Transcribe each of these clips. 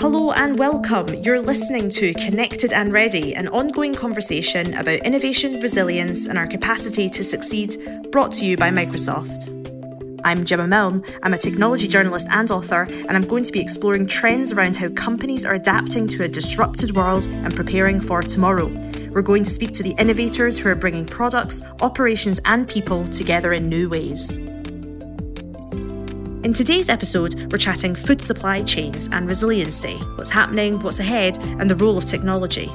Hello and welcome. You're listening to Connected and Ready, an ongoing conversation about innovation, resilience, and our capacity to succeed, brought to you by Microsoft. I'm Gemma Milne. I'm a technology journalist and author, and I'm going to be exploring trends around how companies are adapting to a disrupted world and preparing for tomorrow. We're going to speak to the innovators who are bringing products, operations, and people together in new ways. In today's episode, we're chatting food supply chains and resiliency, what's happening, what's ahead, and the role of technology.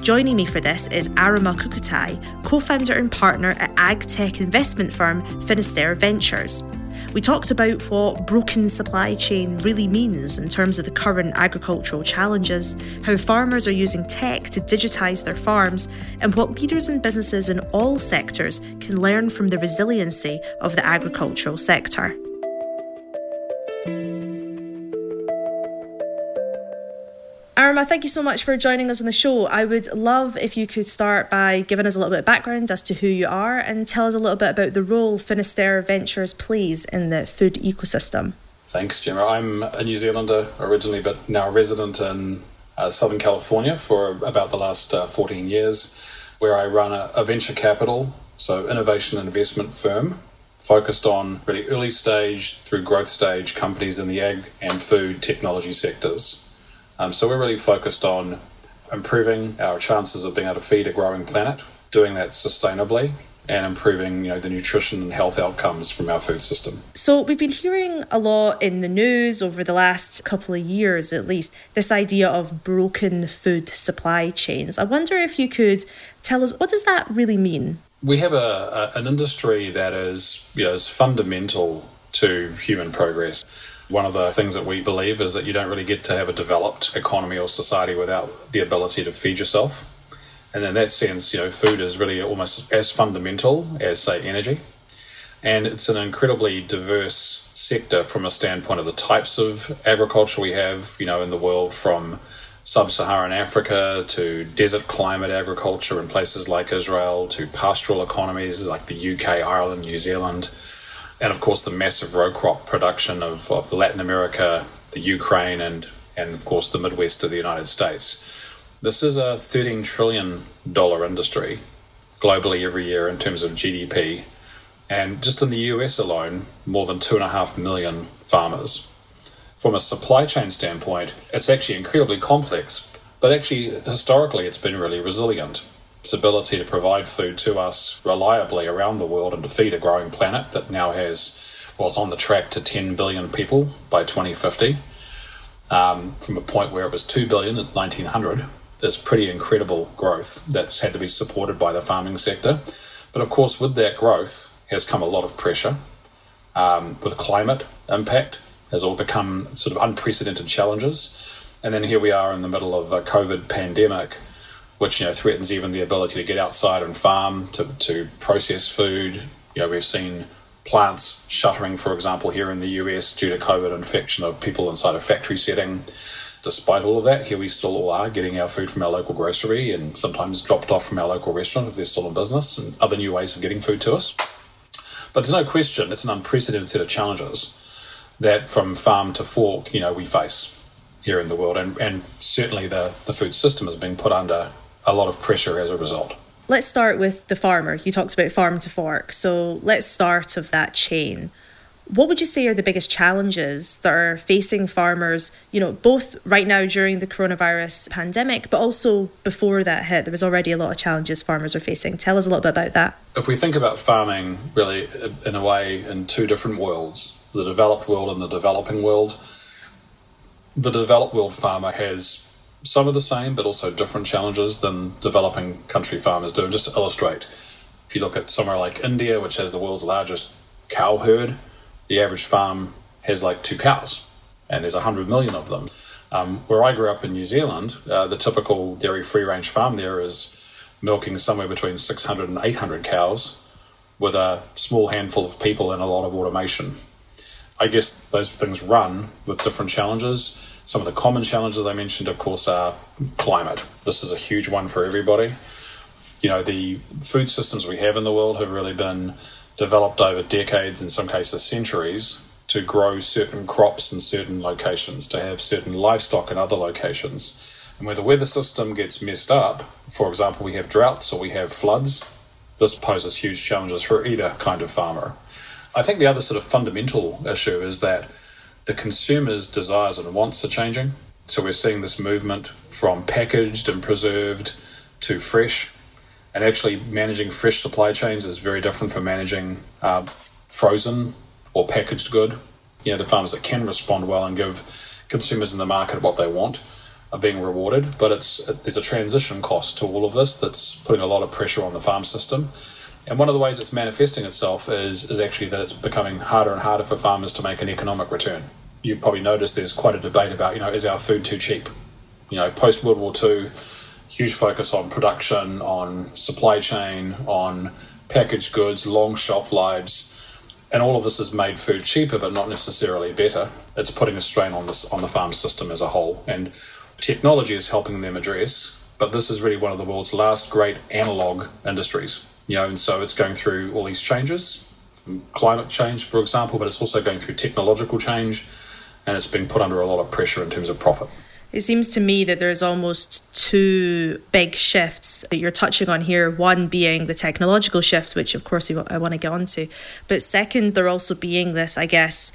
Joining me for this is Arama Kukutai, co-founder and partner at ag tech investment firm Finisterre Ventures. We talked about what broken supply chain really means in terms of the current agricultural challenges, how farmers are using tech to digitise their farms, and what leaders and businesses in all sectors can learn from the resiliency of the agricultural sector. Arama, thank you so much for joining us on the show. I would love if you could start by giving us a little bit of background as to who you are and tell us a little bit about the role Finisterre Ventures plays in the food ecosystem. Thanks, Gemma. I'm a New Zealander originally, but now a resident in Southern California for about the last 14 years, where I run a venture capital, so innovation and investment firm, focused on really early stage through growth stage companies in the ag and food technology sectors. So we're really focused on improving our chances of being able to feed a growing planet, doing that sustainably, and improving the nutrition and health outcomes from our food system. So we've been hearing a lot in the news over the last couple of years, at least, this idea of broken food supply chains. I wonder if you could tell us, what does that really mean? We have an industry that is fundamental to human progress. One of the things that we believe is that you don't really get to have a developed economy or society without the ability to feed yourself. And in that sense, food is really almost as fundamental as, say, energy. And it's an incredibly diverse sector from a standpoint of the types of agriculture we have, in the world, from sub-Saharan Africa to desert climate agriculture in places like Israel to pastoral economies like the UK, Ireland, New Zealand. And of course, the massive row crop production of Latin America, the Ukraine, and of course, the Midwest of the United States. This is a $13 trillion industry globally every year in terms of GDP. And just in the US alone, more than 2.5 million farmers. From a supply chain standpoint, it's actually incredibly complex, but actually, historically, it's been really resilient. Its ability to provide food to us reliably around the world and to feed a growing planet that now it's on the track to 10 billion people by 2050, from a point where it was 2 billion in 1900. There's pretty incredible growth that's had to be supported by the farming sector. But of course, with that growth has come a lot of pressure. With climate impact has all become sort of unprecedented challenges. And then here we are in the middle of a COVID pandemic, which threatens even the ability to get outside and farm, to process food. We've seen plants shuttering, for example, here in the US due to COVID infection of people inside a factory setting. Despite all of that, here we still all are getting our food from our local grocery and sometimes dropped off from our local restaurant if they're still in business, and other new ways of getting food to us. But there's no question it's an unprecedented set of challenges that from farm to fork, we face here in the world. And certainly the food system has been put under a lot of pressure as a result. Let's start with the farmer. You talked about farm to fork. So let's start of that chain. What would you say are the biggest challenges that are facing farmers, both right now during the coronavirus pandemic, but also before that hit? There was already a lot of challenges farmers are facing. Tell us a little bit about that. If we think about farming really in a way in two different worlds, the developed world and the developing world, the developed world farmer has some of the same, but also different challenges than developing country farmers do. And just to illustrate, if you look at somewhere like India, which has the world's largest cow herd, the average farm has like 2 cows, and there's 100 million of them. Where I grew up in New Zealand, the typical dairy free-range farm there is milking somewhere between 600 and 800 cows with a small handful of people and a lot of automation. I guess those things run with different challenges. Some of the common challenges I mentioned, of course, are climate. This is a huge one for everybody. The food systems we have in the world have really been developed over decades, in some cases centuries, to grow certain crops in certain locations, to have certain livestock in other locations. And where the weather system gets messed up, for example, we have droughts or we have floods, this poses huge challenges for either kind of farmer. I think the other sort of fundamental issue is that the consumer's desires and wants are changing. So we're seeing this movement from packaged and preserved to fresh. And actually managing fresh supply chains is very different from managing frozen or packaged good. You know, the farmers that can respond well and give consumers in the market what they want are being rewarded. But there's a transition cost to all of this that's putting a lot of pressure on the farm system. And one of the ways it's manifesting itself is actually that it's becoming harder and harder for farmers to make an economic return. You've probably noticed there's quite a debate about, you know, is our food too cheap? You know, post-World War II, huge focus on production, on supply chain, on packaged goods, long shelf lives. And all of this has made food cheaper, but not necessarily better. It's putting a strain on the farm system as a whole. And technology is helping them address, but this is really one of the world's last great analog industries. You know, and so it's going through all these changes, from climate change, for example, but it's also going through technological change, and it's been put under a lot of pressure in terms of profit. It seems to me that there's almost two big shifts that you're touching on here, one being the technological shift, which of course I want to get onto, but second, there also being this, I guess,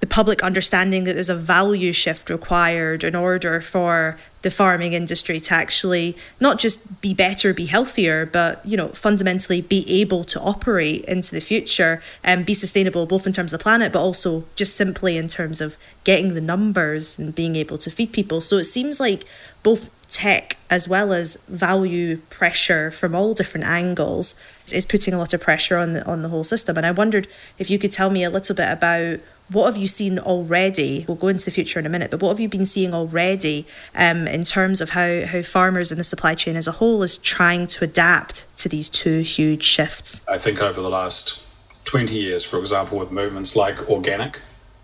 the public understanding that there's a value shift required in order for the farming industry to actually not just be better, be healthier, but, you know, fundamentally be able to operate into the future and be sustainable, both in terms of the planet, but also just simply in terms of getting the numbers and being able to feed people. So it seems like both tech as well as value pressure from all different angles is putting a lot of pressure on the whole system. And I wondered if you could tell me a little bit about what have you seen already? We'll go into the future in a minute, but what have you been seeing already in terms of how farmers and the supply chain as a whole is trying to adapt to these two huge shifts? I think over the last 20 years, for example, with movements like organic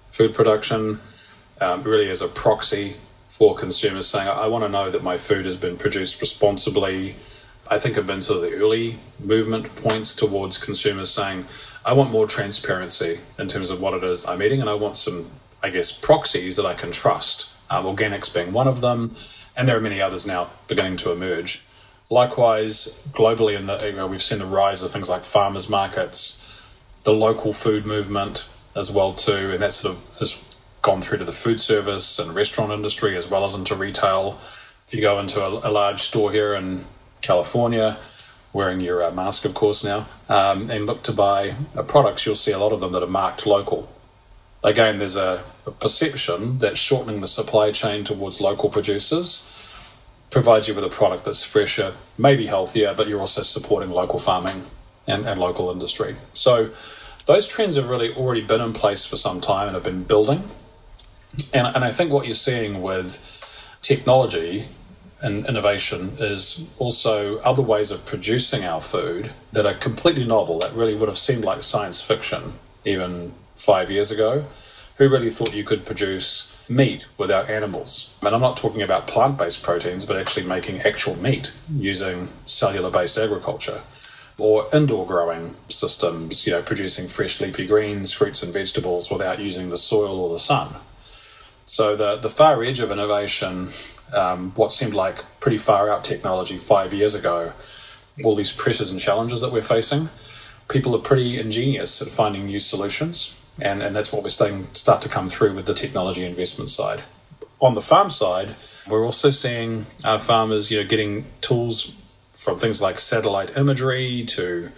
food production, really as a proxy for consumers saying, I want to know that my food has been produced responsibly. I think I've been to the early movement points towards consumers saying, I want more transparency in terms of what it is I'm eating, and I want some, I guess, proxies that I can trust, organics being one of them, and there are many others now beginning to emerge. Likewise, globally, we've seen the rise of things like farmers markets, the local food movement as well too, and that sort of has gone through to the food service and restaurant industry as well as into retail. If you go into a large store here in California, wearing your mask, of course, now, and look to buy products, you'll see a lot of them that are marked local. Again, there's a perception that shortening the supply chain towards local producers provides you with a product that's fresher, maybe healthier, but you're also supporting local farming and local industry. So those trends have really already been in place for some time and have been building. And I think what you're seeing with technology and innovation is also other ways of producing our food that are completely novel, that really would have seemed like science fiction even 5 years ago. Who really thought you could produce meat without animals? And I'm not talking about plant-based proteins, but actually making actual meat using cellular-based agriculture or indoor growing systems, you know, producing fresh leafy greens, fruits and vegetables without using the soil or the sun. So the far edge of innovation, what seemed like pretty far out technology 5 years ago, all these pressures and challenges that we're facing, people are pretty ingenious at finding new solutions. And that's what we're seeing start to come through with the technology investment side. On the farm side, we're also seeing our farmers, you know, getting tools from things like satellite imagery to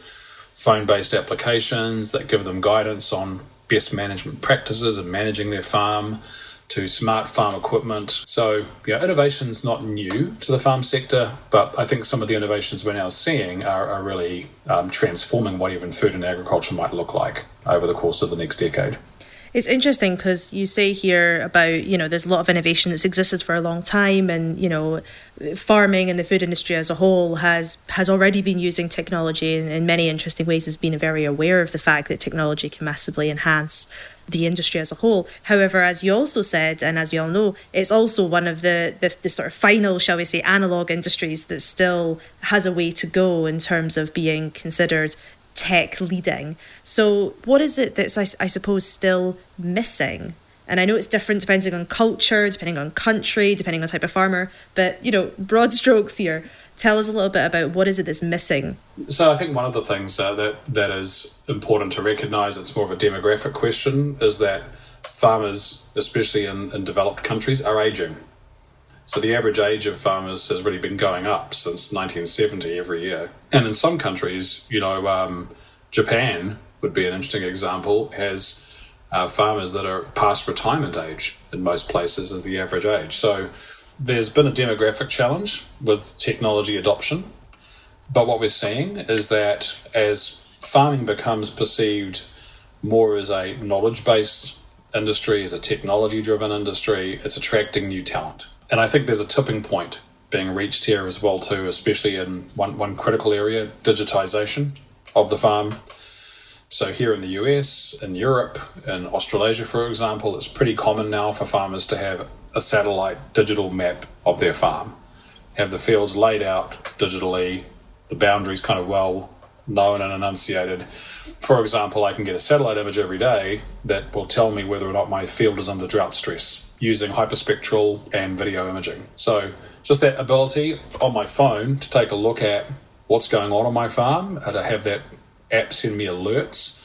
phone-based applications that give them guidance on best management practices and managing their farm, to smart farm equipment. So, you know, innovation's not new to the farm sector, but I think some of the innovations we're now seeing are really transforming what even food and agriculture might look like over the course of the next decade. It's interesting because you say here about, you know, there's a lot of innovation that's existed for a long time, and, you know, farming and the food industry as a whole has already been using technology in many interesting ways, has been very aware of the fact that technology can massively enhance the industry as a whole. However, as you also said, and as you all know, it's also one of the sort of final, shall we say, analog industries that still has a way to go in terms of being considered tech leading. So what is it that's, I suppose, still missing? And I know it's different depending on culture, depending on country, depending on type of farmer, but, you know, broad strokes here. Tell us a little bit about what is it that's missing. So I think one of the things that is important to recognise, it's more of a demographic question, is that farmers, especially in developed countries, are ageing. So the average age of farmers has really been going up since 1970 every year. And in some countries, you know, Japan would be an interesting example, has farmers that are past retirement age in most places is the average age. So there's been a demographic challenge with technology adoption. But what we're seeing is that as farming becomes perceived more as a knowledge-based industry, as a technology-driven industry, it's attracting new talent. And I think there's a tipping point being reached here as well too, especially in one critical area, digitization of the farm. So here in the US, in Europe, in Australasia, for example, it's pretty common now for farmers to have a satellite digital map of their farm, have the fields laid out digitally, the boundaries kind of well known and enunciated. For example, I can get a satellite image every day that will tell me whether or not my field is under drought stress, using hyperspectral and video imaging. So just that ability on my phone to take a look at what's going on my farm and to have that app send me alerts.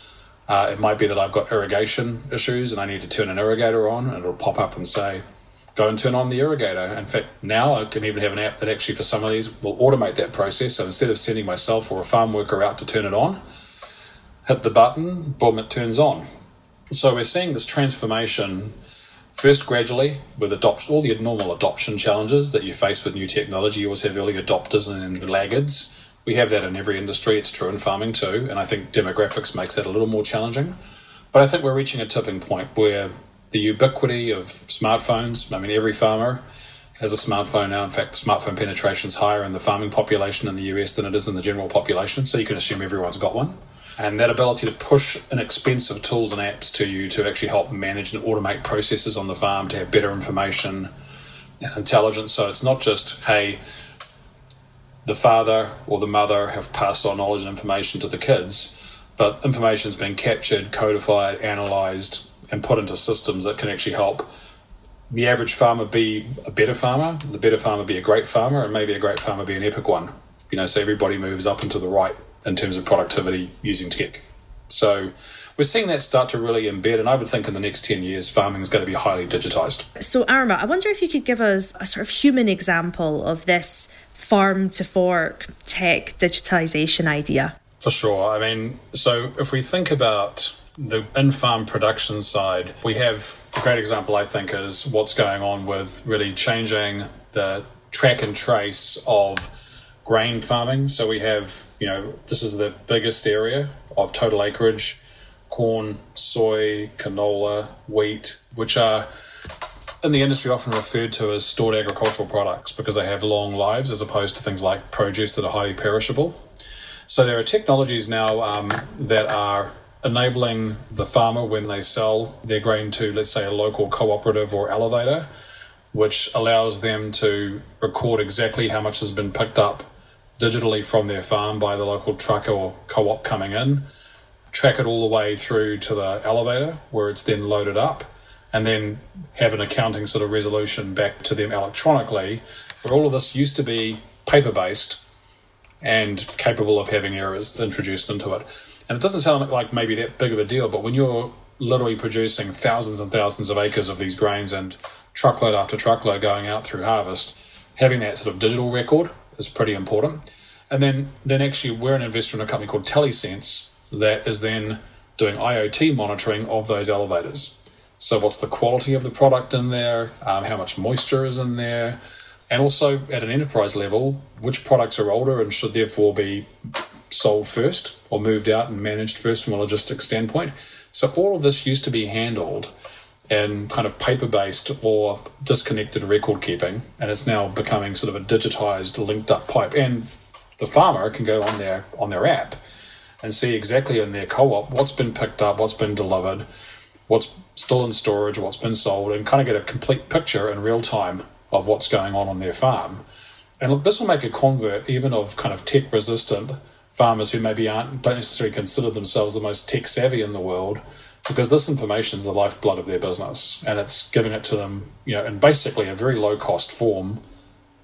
It might be that I've got irrigation issues and I need to turn an irrigator on, and it'll pop up and say, go and turn on the irrigator. In fact, now I can even have an app that actually for some of these will automate that process. So instead of sending myself or a farm worker out to turn it on, hit the button, boom, it turns on. So we're seeing this transformation first gradually with adoption, all the normal adoption challenges that you face with new technology. You always have early adopters and then laggards. We have that in every industry. It's true in farming too. And I think demographics makes that a little more challenging. But I think we're reaching a tipping point where the ubiquity of smartphones, I mean, every farmer has a smartphone now. In fact, smartphone penetration is higher in the farming population in the US than it is in the general population. So you can assume everyone's got one. And that ability to push inexpensive tools and apps to you to actually help manage and automate processes on the farm, to have better information and intelligence. So it's not just, hey, the father or the mother have passed on knowledge and information to the kids, but information's been captured, codified, analysed, and put into systems that can actually help the average farmer be a better farmer, the better farmer be a great farmer, and maybe a great farmer be an epic one. You know, so everybody moves up and to the right in terms of productivity using tech. So we're seeing that start to really embed, and I would think in the next 10 years, farming is going to be highly digitised. So Arama, I wonder if you could give us a sort of human example of this farm-to-fork tech digitisation idea. For sure. I mean, so if we think about the in-farm production side, we have a great example, I think, is what's going on with really changing the track and trace of grain farming. So we have, you know, this is the biggest area of total acreage, corn, soy, canola, wheat, which are in the industry often referred to as stored agricultural products because they have long lives as opposed to things like produce that are highly perishable. So there are technologies now that are enabling the farmer when they sell their grain to, let's say, a local cooperative or elevator, which allows them to record exactly how much has been picked up digitally from their farm by the local trucker or co-op coming in, track it all the way through to the elevator where it's then loaded up, and then have an accounting sort of resolution back to them electronically, where all of this used to be paper-based and capable of having errors introduced into it. And it doesn't sound like maybe that big of a deal, but when you're literally producing thousands and thousands of acres of these grains and truckload after truckload going out through harvest, having that sort of digital record is pretty important. And then actually we're an investor in a company called TeleSense that is then doing IoT monitoring of those elevators. So what's the quality of the product in there, how much moisture is in there, and also at an enterprise level, which products are older and should therefore be sold first or moved out and managed first from a logistics standpoint. So all of this used to be handled and kind of paper-based or disconnected record keeping, and it's now becoming sort of a digitized, linked up pipe. And the farmer can go on their app and see exactly in their co-op what's been picked up, what's been delivered, what's still in storage, what's been sold, and kind of get a complete picture in real time of what's going on their farm. And look, this will make a convert even of kind of tech resistant farmers who maybe don't necessarily consider themselves the most tech savvy in the world, because this information is the lifeblood of their business, and it's giving it to them, you know, in basically a very low cost form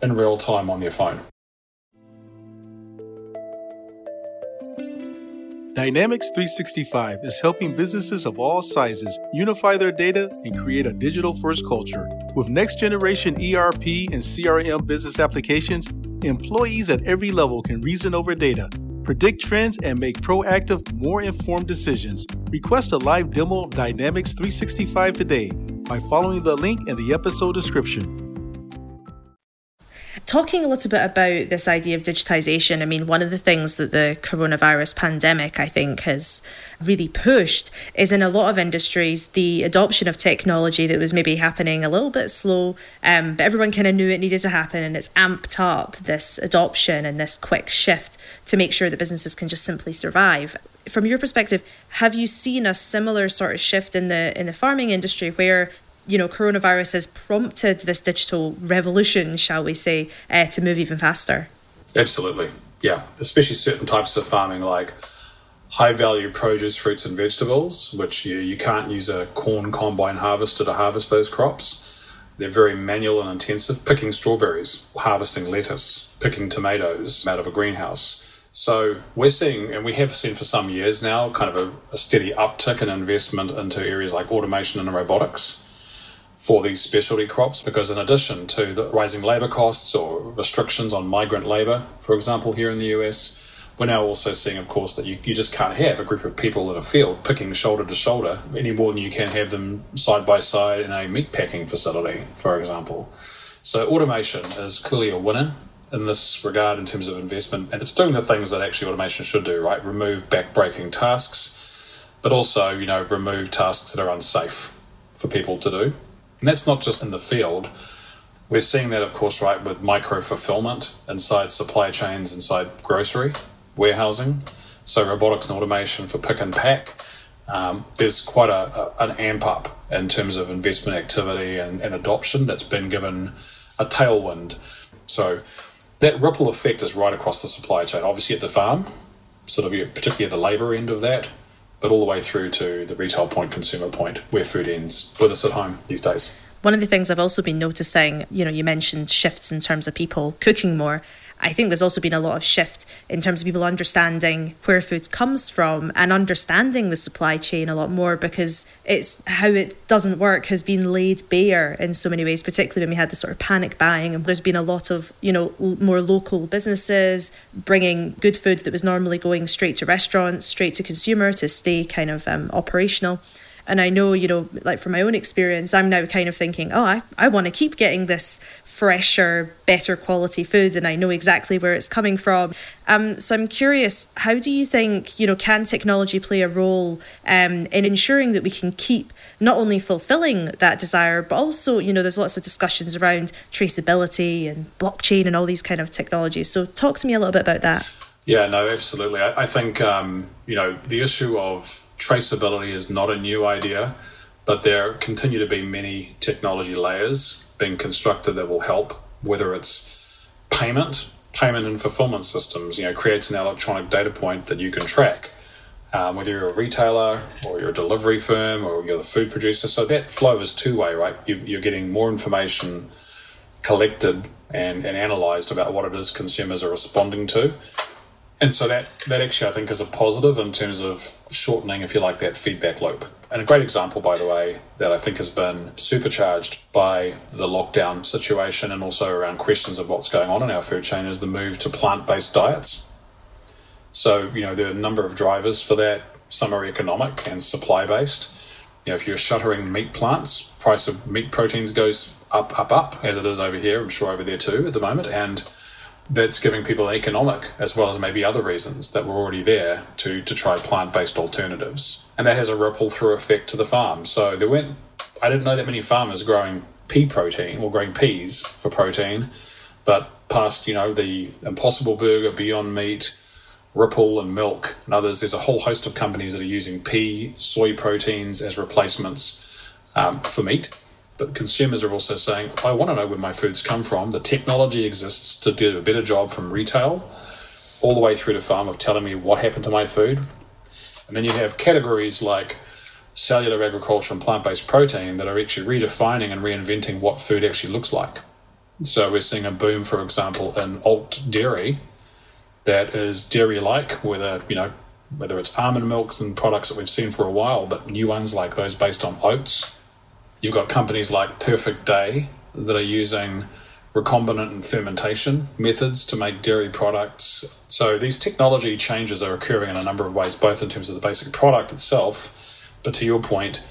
in real time on their phone. Dynamics 365 is helping businesses of all sizes unify their data and create a digital-first culture. With next-generation ERP and CRM business applications, employees at every level can reason over data, predict trends, and make proactive, more informed decisions. Request a live demo of Dynamics 365 today by following the link in the episode description. Talking a little bit about this idea of digitization, I mean, one of the things that the coronavirus pandemic, I think, has really pushed is, in a lot of industries, the adoption of technology that was maybe happening a little bit slow, but everyone kind of knew it needed to happen, and it's amped up this adoption and this quick shift to make sure that businesses can just simply survive. From your perspective, have you seen a similar sort of shift in the farming industry where, you know, coronavirus has prompted this digital revolution, shall we say, to move even faster? Absolutely, yeah. Especially certain types of farming, like high-value produce, fruits and vegetables, which you can't use a corn combine harvester to harvest those crops. They're very manual and intensive. Picking strawberries, harvesting lettuce, picking tomatoes out of a greenhouse. So we're seeing, and we have seen for some years now, kind of a steady uptick in investment into areas like automation and robotics for these specialty crops, because in addition to the rising labour costs or restrictions on migrant labour, for example, here in the US, we're now also seeing, of course, that you just can't have a group of people in a field picking shoulder to shoulder any more than you can have them side by side in a meat packing facility, for example. So automation is clearly a winner in this regard in terms of investment, and it's doing the things that actually automation should do, right? Remove back-breaking tasks, but also, you know, remove tasks that are unsafe for people to do. And that's not just in the field. We're seeing that, of course, right, with micro-fulfillment inside supply chains, inside grocery, warehousing. So robotics and automation for pick and pack. There's quite an amp up in terms of investment activity and adoption that's been given a tailwind. So that ripple effect is right across the supply chain, obviously at the farm, sort of particularly at the labour end of that, but all the way through to the retail point, consumer point, where food ends with us at home these days. One of the things I've also been noticing, you know, you mentioned shifts in terms of people cooking more. I think there's also been a lot of shift in terms of people understanding where food comes from and understanding the supply chain a lot more, because it's how it doesn't work has been laid bare in so many ways, particularly when we had the sort of panic buying. And there's been a lot of, you know, more local businesses bringing good food that was normally going straight to restaurants, straight to consumer, to stay kind of operational. And I know, you know, like from my own experience, I'm now kind of thinking, oh, I want to keep getting this fresher, better quality food, and I know exactly where it's coming from. So I'm curious, how do you think, you know, can technology play a role in ensuring that we can keep not only fulfilling that desire, but also, you know, there's lots of discussions around traceability and blockchain and all these kind of technologies. So talk to me a little bit about that. Yeah, no, absolutely. I think, you know, the issue of traceability is not a new idea, but there continue to be many technology layers being constructed that will help, whether it's payment and fulfillment systems, you know, creates an electronic data point that you can track, whether you're a retailer or you're a delivery firm or you're the food producer. So that flow is two-way, right? You're getting more information collected and analysed about what it is consumers are responding to. And so that actually, I think, is a positive in terms of shortening, if you like, that feedback loop. And a great example, by the way, that I think has been supercharged by the lockdown situation and also around questions of what's going on in our food chain, is the move to plant-based diets. So, you know, there are a number of drivers for that. Some are economic and supply-based. You know, if you're shuttering meat plants, price of meat proteins goes up, up, up, as it is over here, I'm sure over there too at the moment. And that's giving people economic, as well as maybe other reasons that were already there, to try plant-based alternatives. And that has a ripple through effect to the farm. So I didn't know that many farmers growing pea protein or growing peas for protein, but past, you know, the Impossible Burger, Beyond Meat, Ripple and Milk and others, there's a whole host of companies that are using pea, soy proteins as replacements for meat. But consumers are also saying, I want to know where my food's come from. The technology exists to do a better job from retail all the way through to farm of telling me what happened to my food. And then you have categories like cellular agriculture and plant-based protein that are actually redefining and reinventing what food actually looks like. So we're seeing a boom, for example, in alt dairy that is dairy-like, whether it's almond milks and products that we've seen for a while, but new ones like those based on oats. You've got companies like Perfect Day that are using recombinant and fermentation methods to make dairy products. So these technology changes are occurring in a number of ways, both in terms of the basic product itself, but to your point,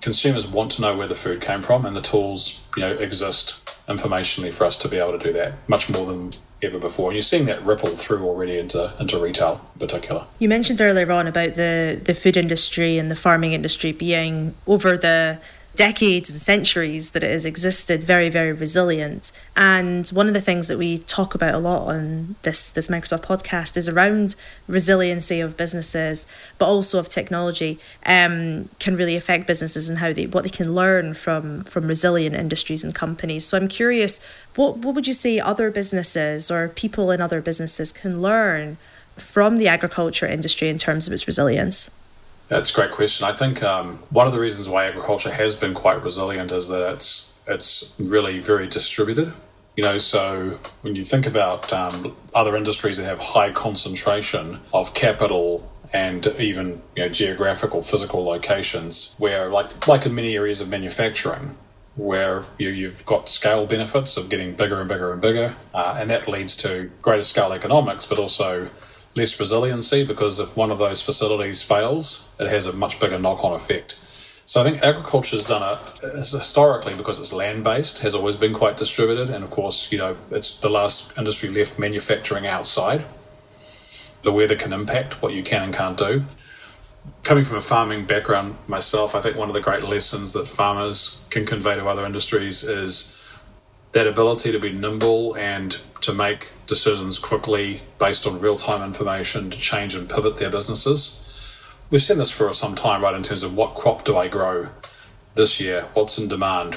consumers want to know where the food came from, and the tools, exist informationally for us to be able to do that much more than ever before. And you're seeing that ripple through already into retail in particular. You mentioned earlier on about the food industry and the farming industry being, over the decades and centuries that it has existed, very, very resilient. And one of the things that we talk about a lot on this Microsoft podcast is around resiliency of businesses, but also of technology, can really affect businesses and what they can learn from resilient industries and companies. So I'm curious, what would you say other businesses or people in other businesses can learn from the agriculture industry in terms of its resilience? That's a great question. I think one of the reasons why agriculture has been quite resilient is that it's really very distributed. So when you think about other industries that have high concentration of capital and even geographical, physical locations, where like in many areas of manufacturing, where you've got scale benefits of getting bigger and bigger and bigger, and that leads to greater scale economics, but also less resiliency, because if one of those facilities fails, it has a much bigger knock-on effect. So I think agriculture has done it historically because it's land-based, has always been quite distributed, and of course, it's the last industry left manufacturing outside. The weather can impact what you can and can't do. Coming from a farming background myself, I think one of the great lessons that farmers can convey to other industries is that ability to be nimble and to make decisions quickly based on real-time information, to change and pivot their businesses. We've seen this for some time, right, in terms of what crop do I grow this year, what's in demand,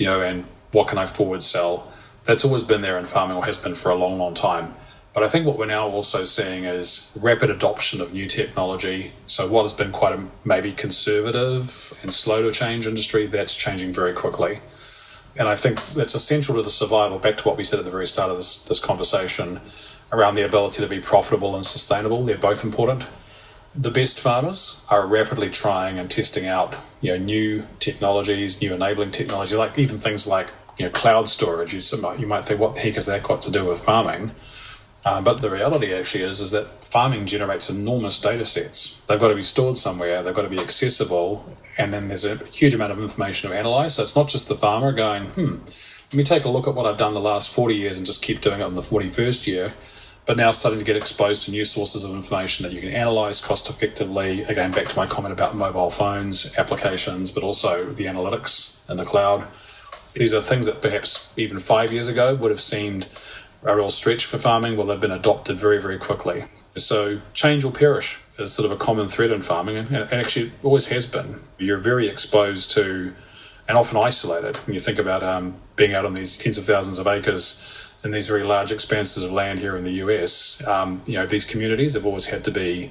and what can I forward sell? That's always been there in farming, or has been for a long, long time. But I think what we're now also seeing is rapid adoption of new technology. So what has been quite a maybe conservative and slow to change industry, that's changing very quickly. And I think that's essential to the survival, back to what we said at the very start of this conversation, around the ability to be profitable and sustainable. They're both important. The best farmers are rapidly trying and testing out new technologies, new enabling technology, like even things like cloud storage. You might think, what the heck has that got to do with farming? But the reality actually is that farming generates enormous data sets. They've got to be stored somewhere, they've got to be accessible, and then there's a huge amount of information to analyse. So it's not just the farmer going, let me take a look at what I've done the last 40 years and just keep doing it in the 41st year, but now starting to get exposed to new sources of information that you can analyse cost effectively. Again, back to my comment about mobile phones, applications, but also the analytics in the cloud. These are things that perhaps even 5 years ago would have seemed a real stretch for farming. Well, they've been adopted very, very quickly. So change or perish is sort of a common thread in farming, and actually it always has been. You're very exposed to, and often isolated, when you think about being out on these tens of thousands of acres and these very large expanses of land here in the US. These communities have always had to be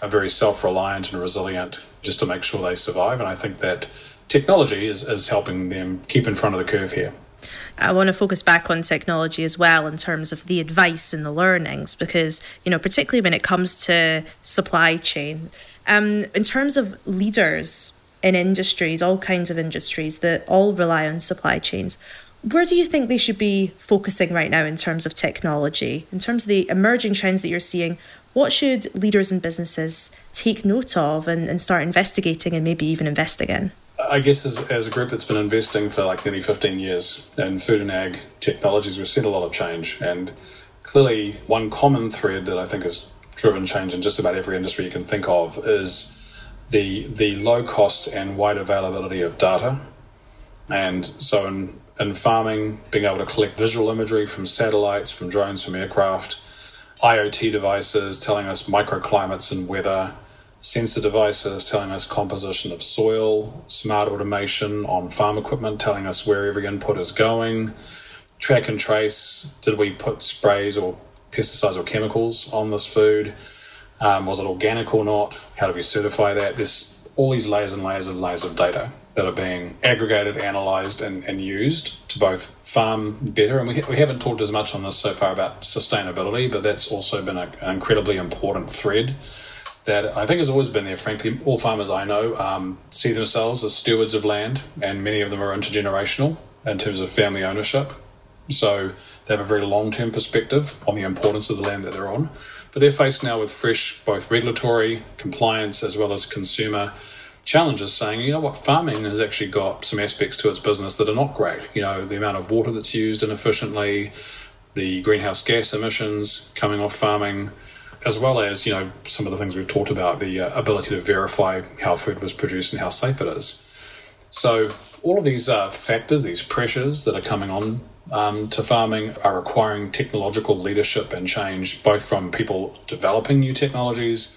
very self-reliant and resilient just to make sure they survive. And I think that technology is helping them keep in front of the curve here. I want to focus back on technology as well in terms of the advice and the learnings, because, particularly when it comes to supply chain, in terms of leaders in industries, all kinds of industries that all rely on supply chains, where do you think they should be focusing right now in terms of technology, in terms of the emerging trends that you're seeing? What should leaders and businesses take note of and start investigating and maybe even investing in? I guess as a group that's been investing for nearly 15 years in food and ag technologies, we've seen a lot of change. And clearly one common thread that I think has driven change in just about every industry you can think of is the low cost and wide availability of data. And so in farming, being able to collect visual imagery from satellites, from drones, from aircraft, IoT devices telling us microclimates and weather, sensor devices telling us composition of soil, smart automation on farm equipment telling us where every input is going, track and trace, did we put sprays or pesticides or chemicals on this food? Was it organic or not? How do we certify that? There's all these layers and layers and layers of data that are being aggregated, analysed and used to both farm better. And we haven't talked as much on this so far about sustainability, but that's also been an incredibly important thread that I think has always been there, frankly. All farmers I know see themselves as stewards of land, and many of them are intergenerational in terms of family ownership. So they have a very long-term perspective on the importance of the land that they're on. But they're faced now with fresh, both regulatory, compliance, as well as consumer challenges, saying, you know what, farming has actually got some aspects to its business that are not great. You know, the amount of water that's used inefficiently, the greenhouse gas emissions coming off farming, as well as, you know, some of the things we've talked about, the ability to verify how food was produced and how safe it is. So all of these factors, these pressures that are coming on to farming are requiring technological leadership and change, both from people developing new technologies,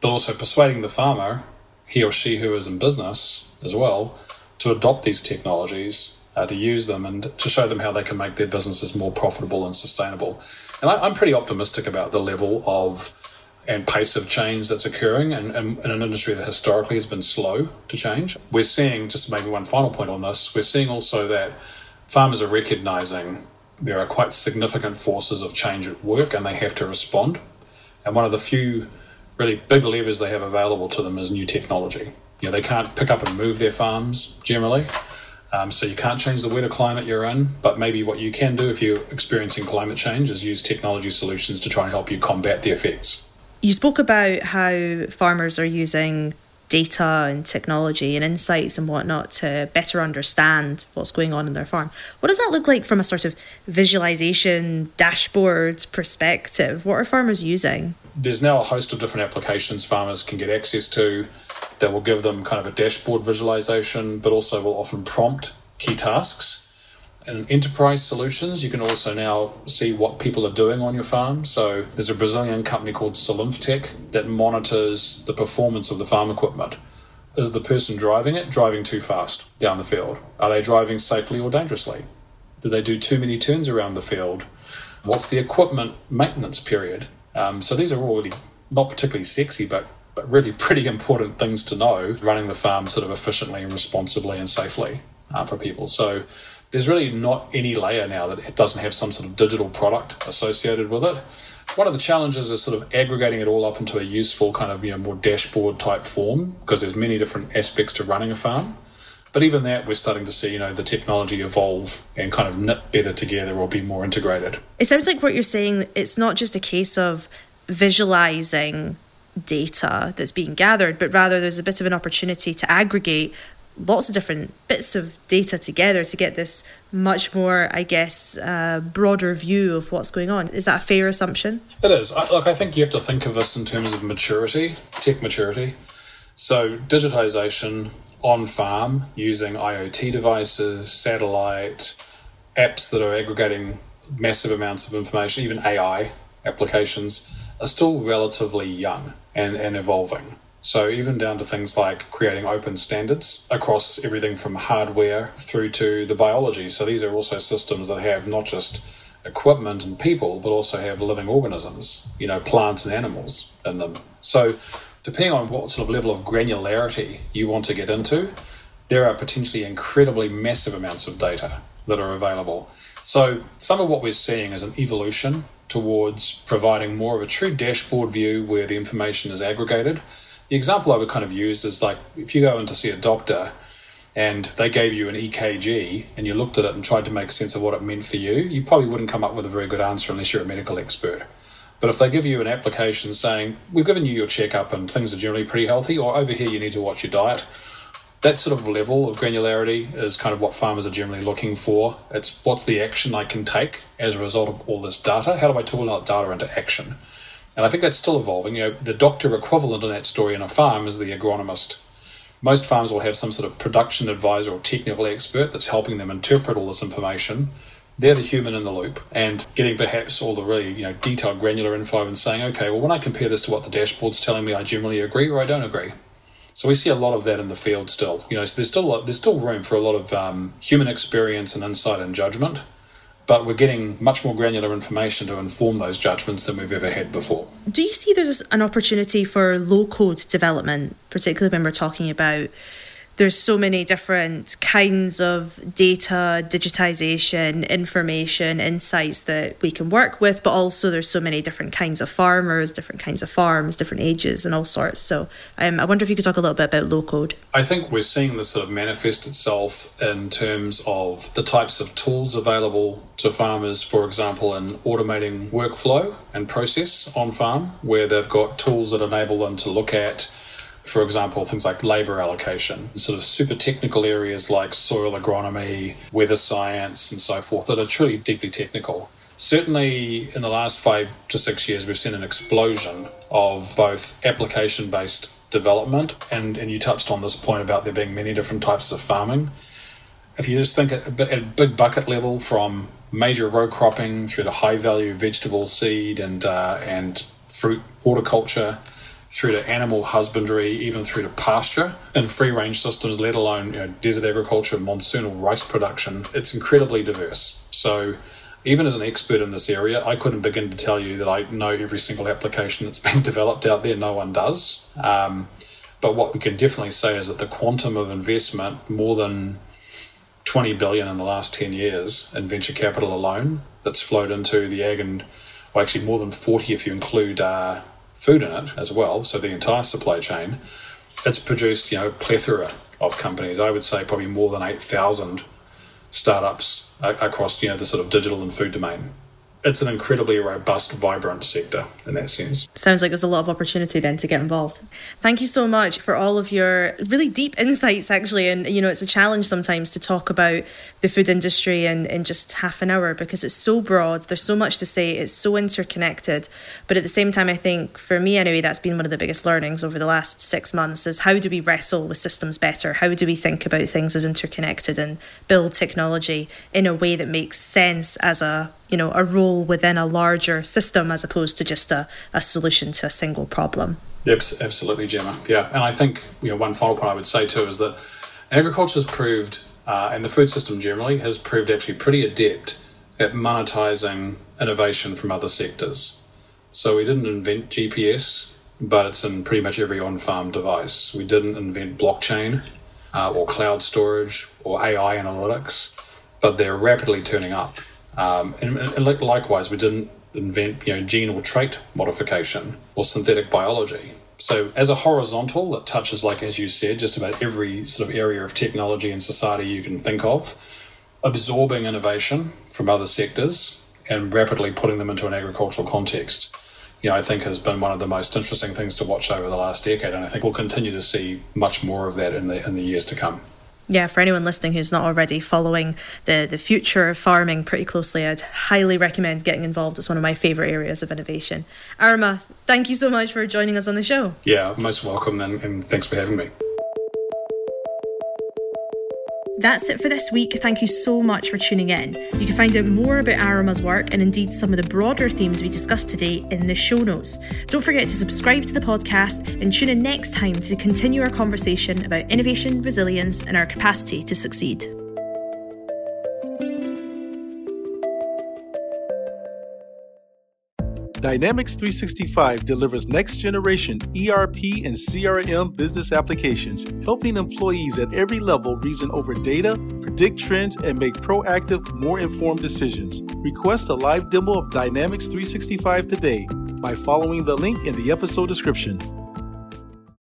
but also persuading the farmer, he or she who is in business as well, to adopt these technologies, to use them and to show them how they can make their businesses more profitable and sustainable. And I'm pretty optimistic about the level of and pace of change that's occurring in an industry that historically has been slow to change. We're seeing, just maybe one final point on this, we're seeing also that farmers are recognising there are quite significant forces of change at work and they have to respond. And one of the few really big levers they have available to them is new technology. You know, they can't pick up and move their farms generally, so you can't change the weather climate you're in, but maybe what you can do if you're experiencing climate change is use technology solutions to try and help you combat the effects. You spoke about how farmers are using data and technology and insights and whatnot to better understand what's going on in their farm. What does that look like from a sort of visualization dashboard perspective? What are farmers using? There's now a host of different applications farmers can get access to that will give them kind of a dashboard visualization, but also will often prompt key tasks. In enterprise solutions, you can also now see what people are doing on your farm. So there's a Brazilian company called Solymph Tech that monitors the performance of the farm equipment. Is the person driving it driving too fast down the field? Are they driving safely or dangerously? Do they do too many turns around the field? What's the equipment maintenance period? So these are already not particularly sexy, but really pretty important things to know, running the farm sort of efficiently and responsibly and safely for people. So there's really not any layer now that it doesn't have some sort of digital product associated with it. One of the challenges is sort of aggregating it all up into a useful kind of, you know, more dashboard type form, because there's many different aspects to running a farm. But even that, we're starting to see, you know, the technology evolve and kind of knit better together or be more integrated. It sounds like what you're saying, it's not just a case of visualizing data that's being gathered, but rather there's a bit of an opportunity to aggregate lots of different bits of data together to get this much more, I guess, broader view of what's going on. Is that a fair assumption? It is. I think you have to think of this in terms of maturity, tech maturity. So digitization on farm using IoT devices, satellite, apps that are aggregating massive amounts of information, even AI applications, are still relatively young and evolving. So even down to things like creating open standards across everything from hardware through to the biology. So these are also systems that have not just equipment and people, but also have living organisms, you know, plants and animals in them. So depending on what sort of level of granularity you want to get into, there are potentially incredibly massive amounts of data that are available. So some of what we're seeing is an evolution towards providing more of a true dashboard view where the information is aggregated. The example I would kind of use is like if you go in to see a doctor and they gave you an EKG and you looked at it and tried to make sense of what it meant for you, you probably wouldn't come up with a very good answer unless you're a medical expert. But if they give you an application saying, we've given you your checkup and things are generally pretty healthy, or over here you need to watch your diet, that sort of level of granularity is kind of what farmers are generally looking for. It's what's the action I can take as a result of all this data? How do I turn that data into action? And I think that's still evolving. You know, the doctor equivalent in that story in a farm is the agronomist. Most farms will have some sort of production advisor or technical expert that's helping them interpret all this information. They're the human in the loop and getting perhaps all the really, you know, detailed granular info and saying, okay, well, when I compare this to what the dashboard's telling me, I generally agree or I don't agree. So we see a lot of that in the field still. You know, so there's still room for a lot of human experience and insight and judgment But we're getting much more granular information to inform those judgments than we've ever had before. Do you see there's an opportunity for low-code development, particularly when we're talking about there's so many different kinds of data, digitization, information, insights that we can work with, but also there's so many different kinds of farmers, different kinds of farms, different ages and all sorts. So I wonder if you could talk a little bit about low-code. I think we're seeing this sort of manifest itself in terms of the types of tools available to farmers, for example, in automating workflow and process on farm, where they've got tools that enable them to look at, for example, things like labour allocation, sort of super technical areas like soil agronomy, weather science and so forth that are truly deeply technical. Certainly in the last 5 to 6 years, we've seen an explosion of both application-based development and you touched on this point about there being many different types of farming. If you just think at a big bucket level, from major row cropping through to high-value vegetable seed and fruit horticulture, through to animal husbandry, even through to pasture and free-range systems, let alone desert agriculture, monsoonal rice production, it's incredibly diverse. So even as an expert in this area, I couldn't begin to tell you that I know every single application that's been developed out there. No one does. But what we can definitely say is that the quantum of investment, more than 20 billion in the last 10 years in venture capital alone, that's flowed into the ag and, well, actually more than 40 if you include food in it as well, so the entire supply chain, it's produced a plethora of companies. I would say probably more than 8,000 startups across the sort of digital and food domain. It's an incredibly robust, vibrant sector in that sense. Sounds like there's a lot of opportunity then to get involved. Thank you so much for all of your really deep insights, actually. And, it's a challenge sometimes to talk about the food industry in just half an hour because it's so broad. There's so much to say. It's so interconnected. But at the same time, I think for me anyway, that's been one of the biggest learnings over the last 6 months is how do we wrestle with systems better? How do we think about things as interconnected and build technology in a way that makes sense as a role within a larger system as opposed to just a solution to a single problem. Yep, absolutely, Gemma. Yeah, and I think one final point I would say too is that agriculture's proved, and the food system generally has proved actually pretty adept at monetizing innovation from other sectors. So we didn't invent GPS, but it's in pretty much every on-farm device. We didn't invent blockchain or cloud storage or AI analytics, but they're rapidly turning up. And likewise, we didn't invent gene or trait modification or synthetic biology. So as a horizontal that touches, like as you said, just about every sort of area of technology and society you can think of, absorbing innovation from other sectors and rapidly putting them into an agricultural context, I think has been one of the most interesting things to watch over the last decade. And I think we'll continue to see much more of that in the years to come. Yeah, for anyone listening who's not already following the future of farming pretty closely, I'd highly recommend getting involved. It's one of my favourite areas of innovation. Arama, thank you so much for joining us on the show. Yeah, most welcome and thanks for having me. That's it for this week. Thank you so much for tuning in. You can find out more about Arama's work and indeed some of the broader themes we discussed today in the show notes. Don't forget to subscribe to the podcast and tune in next time to continue our conversation about innovation, resilience, and our capacity to succeed. Dynamics 365 delivers next-generation ERP and CRM business applications, helping employees at every level reason over data, predict trends, and make proactive, more informed decisions. Request a live demo of Dynamics 365 today by following the link in the episode description.